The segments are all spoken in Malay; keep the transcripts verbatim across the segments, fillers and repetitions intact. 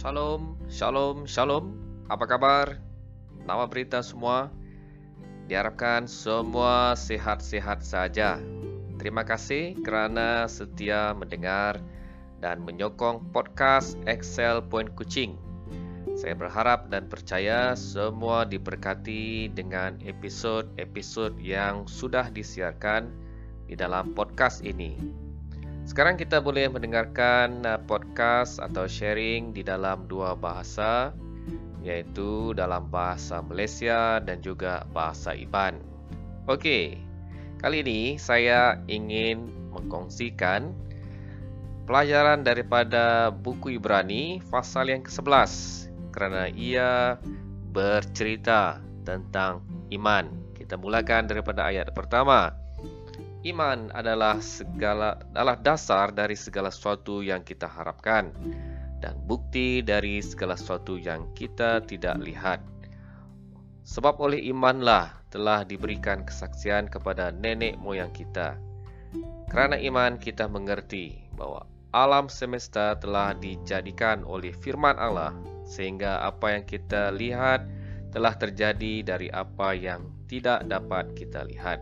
Shalom, shalom, shalom. Apa kabar? Nama berita semua. Diharapkan semua sehat-sehat saja. Terima kasih kerana setia mendengar dan menyokong podcast Excel Point Kucing. Saya berharap dan percaya semua diberkati dengan episod-episod yang sudah disiarkan di dalam podcast ini. Sekarang kita boleh mendengarkan podcast atau sharing di dalam dua bahasa, iaitu dalam bahasa Malaysia dan juga bahasa Iban. Okey, kali ini saya ingin mengkongsikan pelajaran daripada buku Ibrani pasal yang kesebelas kerana ia bercerita tentang iman. Kita mulakan daripada ayat pertama. Iman adalah segala adalah dasar dari segala sesuatu yang kita harapkan dan bukti dari segala sesuatu yang kita tidak lihat. Sebab oleh imanlah telah diberikan kesaksian kepada nenek moyang kita. Kerana iman kita mengerti bahwa alam semesta telah dijadikan oleh firman Allah, sehingga apa yang kita lihat telah terjadi dari apa yang tidak dapat kita lihat.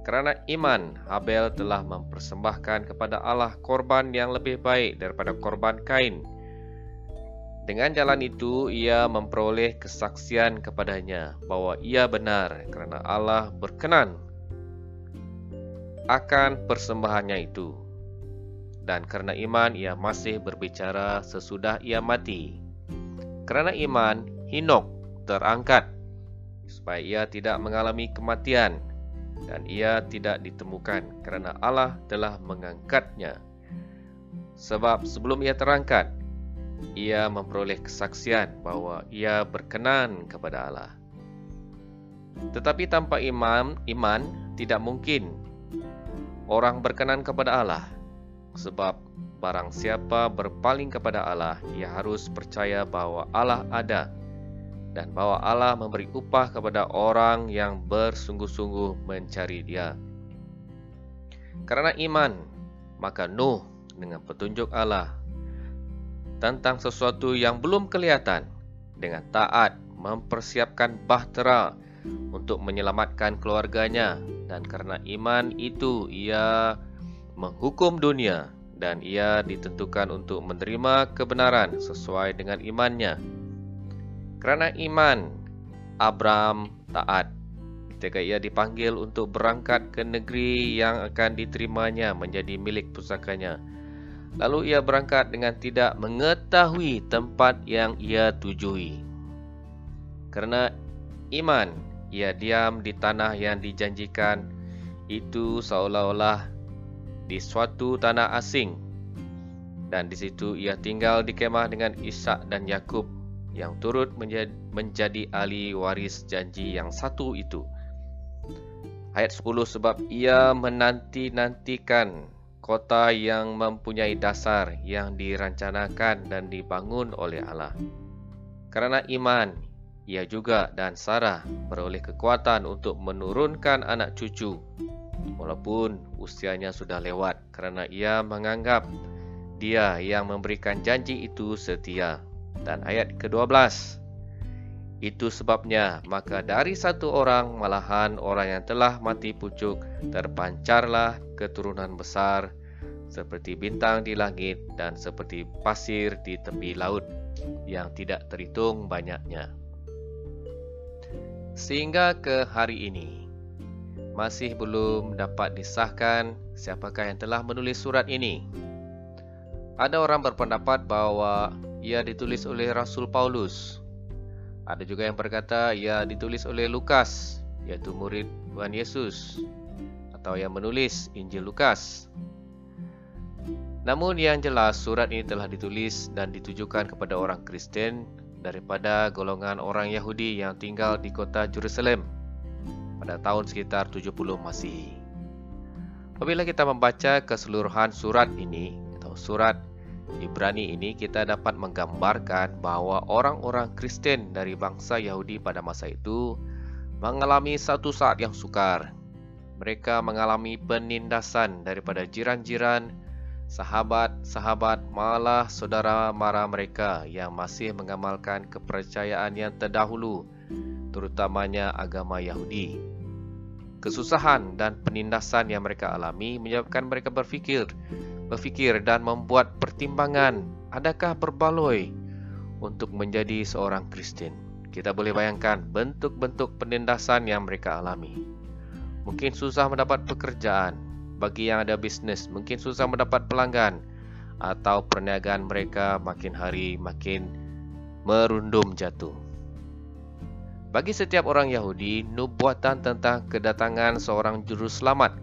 Kerana iman, Abel telah mempersembahkan kepada Allah korban yang lebih baik daripada korban Kain. Dengan jalan itu, ia memperoleh kesaksian kepadanya bahwa ia benar kerana Allah berkenan akan persembahannya itu. Dan kerana iman, ia masih berbicara sesudah ia mati. Kerana iman, Henokh terangkat supaya ia tidak mengalami kematian. Dan ia tidak ditemukan kerana Allah telah mengangkatnya. Sebab sebelum ia terangkat, ia memperoleh kesaksian bahwa ia berkenan kepada Allah. Tetapi tanpa iman, iman tidak mungkin orang berkenan kepada Allah. Sebab barang siapa berpaling kepada Allah, ia harus percaya bahwa Allah ada, dan bahwa Allah memberi upah kepada orang yang bersungguh-sungguh mencari Dia. Karena iman, maka Nuh dengan petunjuk Allah tentang sesuatu yang belum kelihatan, dengan taat mempersiapkan bahtera untuk menyelamatkan keluarganya, dan karena iman itu ia menghukum dunia, dan ia ditentukan untuk menerima kebenaran sesuai dengan imannya. Kerana iman, Abraham taat ketika ia dipanggil untuk berangkat ke negeri yang akan diterimanya menjadi milik pusakanya. Lalu ia berangkat dengan tidak mengetahui tempat yang ia tujui. Kerana iman, ia diam di tanah yang dijanjikan itu seolah-olah di suatu tanah asing. Dan di situ ia tinggal di kemah dengan Ishak dan Yakub, yang turut menjadi, menjadi ahli waris janji yang satu itu. Ayat sepuluh, sebab ia menanti-nantikan kota yang mempunyai dasar, yang dirancanakan dan dibangun oleh Allah. Kerana iman, ia juga dan Sarah beroleh kekuatan untuk menurunkan anak cucu, walaupun usianya sudah lewat, kerana ia menganggap Dia yang memberikan janji itu setia. Dan ayat kedua belas, itu sebabnya maka dari satu orang, malahan orang yang telah mati pucuk, terpancarlah keturunan besar seperti bintang di langit dan seperti pasir di tepi laut yang tidak terhitung banyaknya. Sehingga ke hari ini masih belum dapat disahkan siapakah yang telah menulis surat ini. Ada orang berpendapat bahwa ia ditulis oleh Rasul Paulus. Ada juga yang berkata ia ditulis oleh Lukas, iaitu murid Tuhan Yesus, atau yang menulis Injil Lukas. Namun yang jelas, surat ini telah ditulis dan ditujukan kepada orang Kristen daripada golongan orang Yahudi yang tinggal di kota Yerusalem pada tahun sekitar tujuh puluh Masehi. Apabila kita membaca keseluruhan surat ini atau surat Ibrani ini, kita dapat menggambarkan bahawa orang-orang Kristen dari bangsa Yahudi pada masa itu mengalami satu saat yang sukar. Mereka mengalami penindasan daripada jiran-jiran Sahabat-sahabat malah saudara mara mereka yang masih mengamalkan kepercayaan yang terdahulu, terutamanya agama Yahudi. Kesusahan dan penindasan yang mereka alami menyebabkan mereka berfikir, berfikir dan membuat pertimbangan, adakah berbaloi untuk menjadi seorang Kristen? Kita boleh bayangkan bentuk-bentuk penindasan yang mereka alami. Mungkin susah mendapat pekerjaan bagi yang ada bisnes, mungkin susah mendapat pelanggan, atau perniagaan mereka makin hari makin merundum jatuh. Bagi setiap orang Yahudi, nubuatan tentang kedatangan seorang juru selamat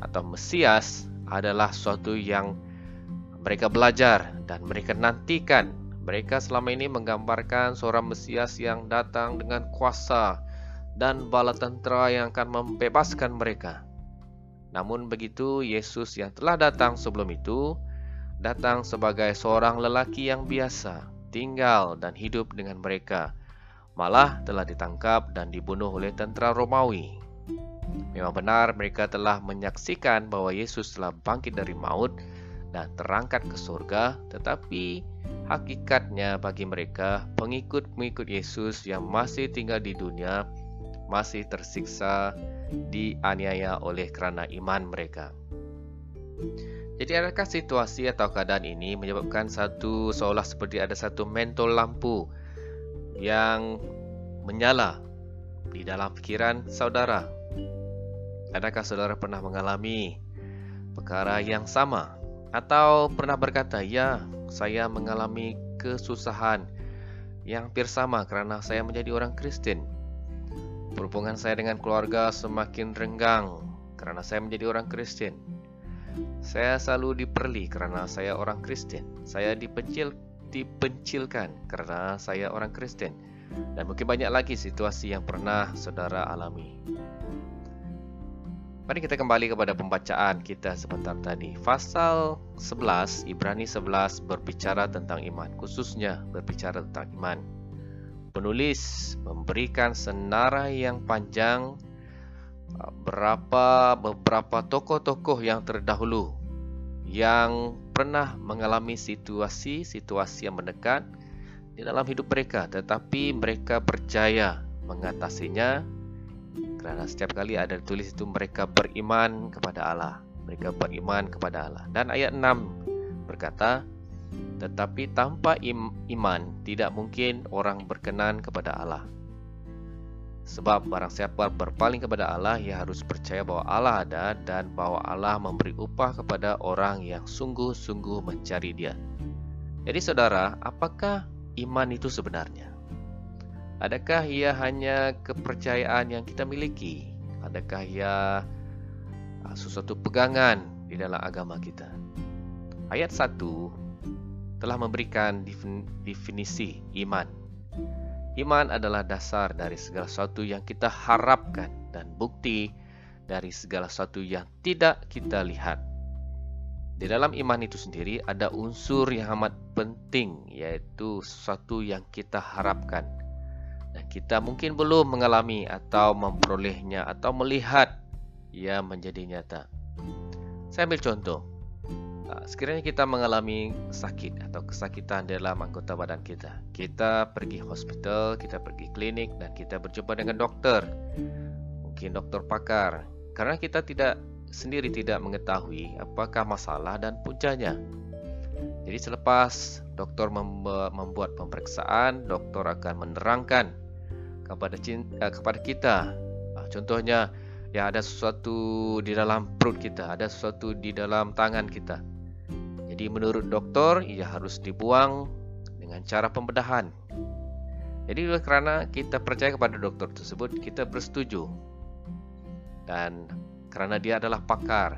atau Mesias adalah suatu yang mereka belajar dan mereka nantikan. Mereka selama ini menggambarkan seorang Mesias yang datang dengan kuasa dan bala tentera yang akan membebaskan mereka. Namun begitu, Yesus yang telah datang sebelum itu datang sebagai seorang lelaki yang biasa, tinggal dan hidup dengan mereka. Malah telah ditangkap dan dibunuh oleh tentera Romawi. Memang benar mereka telah menyaksikan bahwa Yesus telah bangkit dari maut dan terangkat ke surga, tetapi hakikatnya bagi mereka, pengikut-pengikut Yesus yang masih tinggal di dunia masih tersiksa, dianiaya oleh kerana iman mereka. Jadi adakah situasi atau keadaan ini menyebabkan satu seolah seperti ada satu mentol lampu yang menyala di dalam pikiran saudara? Adakah saudara pernah mengalami perkara yang sama? Atau pernah berkata, ya, saya mengalami kesusahan yang hampir sama kerana saya menjadi orang Kristen. Perhubungan saya dengan keluarga semakin renggang kerana saya menjadi orang Kristen. Saya selalu diperli kerana saya orang Kristen. Saya dipencil dipencilkan kerana saya orang Kristen, dan mungkin banyak lagi situasi yang pernah saudara alami. Mari kita kembali kepada pembacaan kita sebentar tadi. Pasal sebelas, Ibrani sebelas berbicara tentang iman, khususnya berbicara tentang iman. Penulis memberikan senarai yang panjang berapa beberapa tokoh-tokoh yang terdahulu yang pernah mengalami situasi-situasi yang menekan di dalam hidup mereka, tetapi mereka berjaya mengatasinya kerana setiap kali ada tulis itu mereka beriman kepada Allah. Mereka beriman kepada Allah. Dan ayat enam berkata, tetapi tanpa im- iman tidak mungkin orang berkenan kepada Allah. Sebab barang siapa berpaling kepada Allah, ia harus percaya bahwa Allah ada dan bahwa Allah memberi upah kepada orang yang sungguh-sungguh mencari Dia. Jadi saudara, apakah iman itu sebenarnya? Adakah ia hanya kepercayaan yang kita miliki? Adakah ia sesuatu pegangan di dalam agama kita? Ayat satu telah memberikan definisi iman. Iman adalah dasar dari segala sesuatu yang kita harapkan dan bukti dari segala sesuatu yang tidak kita lihat. Di dalam iman itu sendiri ada unsur yang amat penting, yaitu sesuatu yang kita harapkan dan kita mungkin belum mengalami atau memperolehnya atau melihat ia menjadi nyata. Saya ambil contoh. Sekiranya kita mengalami sakit atau kesakitan dalam anggota badan kita, kita pergi hospital, kita pergi klinik dan kita berjumpa dengan doktor. Mungkin doktor pakar, karena kita tidak sendiri tidak mengetahui apakah masalah dan puncanya. Jadi selepas doktor membuat pemeriksaan, doktor akan menerangkan kepada kepada kita. Contohnya, ya, ada sesuatu di dalam perut kita, ada sesuatu di dalam tangan kita. Jadi menurut doktor, ia harus dibuang dengan cara pembedahan. Jadi kerana kita percaya kepada doktor tersebut, kita bersetuju. Dan kerana dia adalah pakar,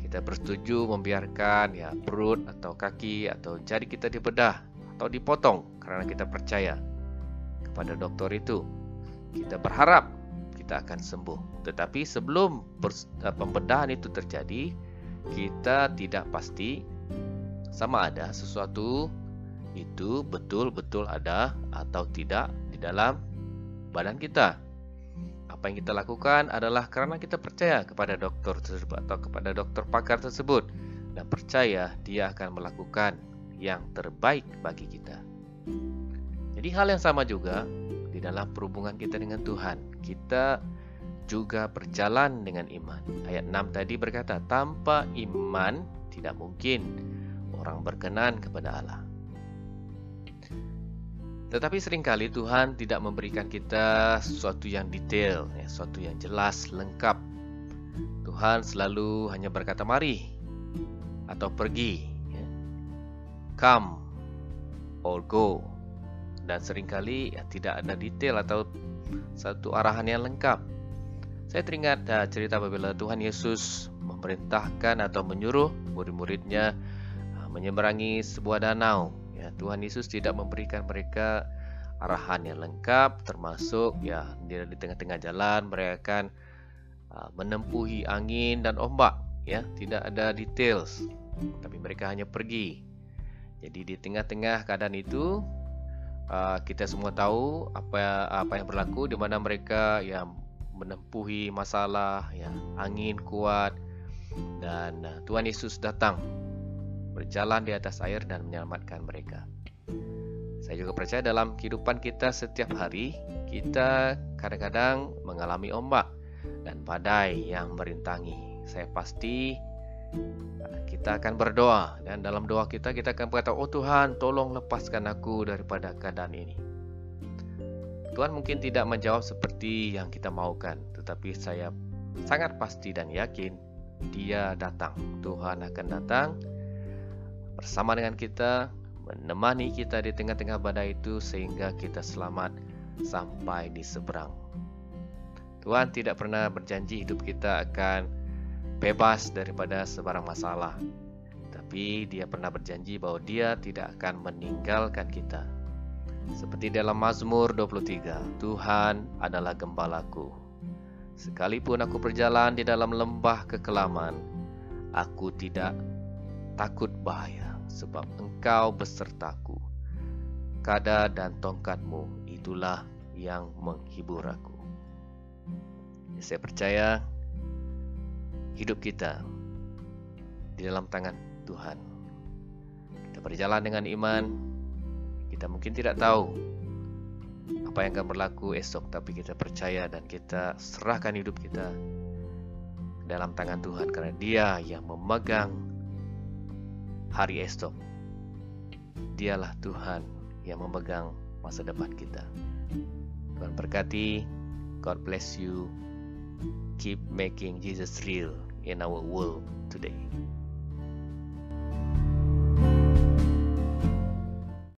kita bersetuju membiarkan ya perut atau kaki atau jari kita dibedah atau dipotong kerana kita percaya kepada doktor itu. Kita berharap kita akan sembuh. Tetapi sebelum pembedahan itu terjadi, kita tidak pasti sama ada sesuatu itu betul-betul ada atau tidak di dalam badan kita. Apa yang kita lakukan adalah kerana kita percaya kepada doktor tersebut atau kepada doktor pakar tersebut. dan percaya Dia akan melakukan yang terbaik bagi kita. Jadi hal yang sama juga di dalam perhubungan kita dengan Tuhan, kita juga berjalan dengan iman. Ayat enam tadi berkata, tanpa iman tidak mungkin orang berkenan kepada Allah. Tetapi seringkali Tuhan tidak memberikan kita sesuatu yang detail, ya, sesuatu yang jelas, lengkap. Tuhan selalu hanya berkata mari atau pergi, ya, come or go. Dan seringkali ya, tidak ada detail atau satu arahan yang lengkap. Saya teringat uh, cerita apabila Tuhan Yesus memerintahkan atau menyuruh murid-muridnya uh, menyeberangi sebuah danau. Ya, Tuhan Yesus tidak memberikan mereka arahan yang lengkap, termasuk ya di, di tengah-tengah jalan mereka akan uh, menempuhi angin dan ombak, ya, tidak ada details, tapi mereka hanya pergi. Jadi di tengah-tengah keadaan itu uh, kita semua tahu apa apa yang berlaku, di mana mereka yang menempuhi masalah, ya, angin kuat, dan uh, Tuhan Yesus datang berjalan di atas air dan menyelamatkan mereka. Saya juga percaya dalam kehidupan kita setiap hari, kita kadang-kadang mengalami ombak dan badai yang merintangi. Saya pasti kita akan berdoa, dan dalam doa kita, kita akan berkata, oh Tuhan, tolong lepaskan aku daripada keadaan ini. Tuhan mungkin tidak menjawab seperti yang kita maukan, tetapi saya sangat pasti dan yakin Dia datang. Tuhan akan datang bersama dengan kita, menemani kita di tengah-tengah badai itu, sehingga kita selamat sampai di seberang. Tuhan tidak pernah berjanji hidup kita akan bebas daripada sebarang masalah, tapi Dia pernah berjanji bahwa Dia tidak akan meninggalkan kita. Seperti dalam Mazmur dua puluh tiga, Tuhan adalah gembalaku. Sekalipun aku berjalan di dalam lembah kekelaman, aku tidak takut bahaya, sebab Engkau besertaku. Kada dan tongkatmu itulah yang menghibur aku. Saya percaya hidup kita di dalam tangan Tuhan. Kita berjalan dengan iman. Kita mungkin tidak tahu apa yang akan berlaku esok, tapi kita percaya dan kita serahkan hidup kita dalam tangan Tuhan, karena Dia yang memegang hari esok. Dialah Tuhan yang memegang masa depan kita. Tuhan berkati. God bless you. Keep making Jesus real in our world today.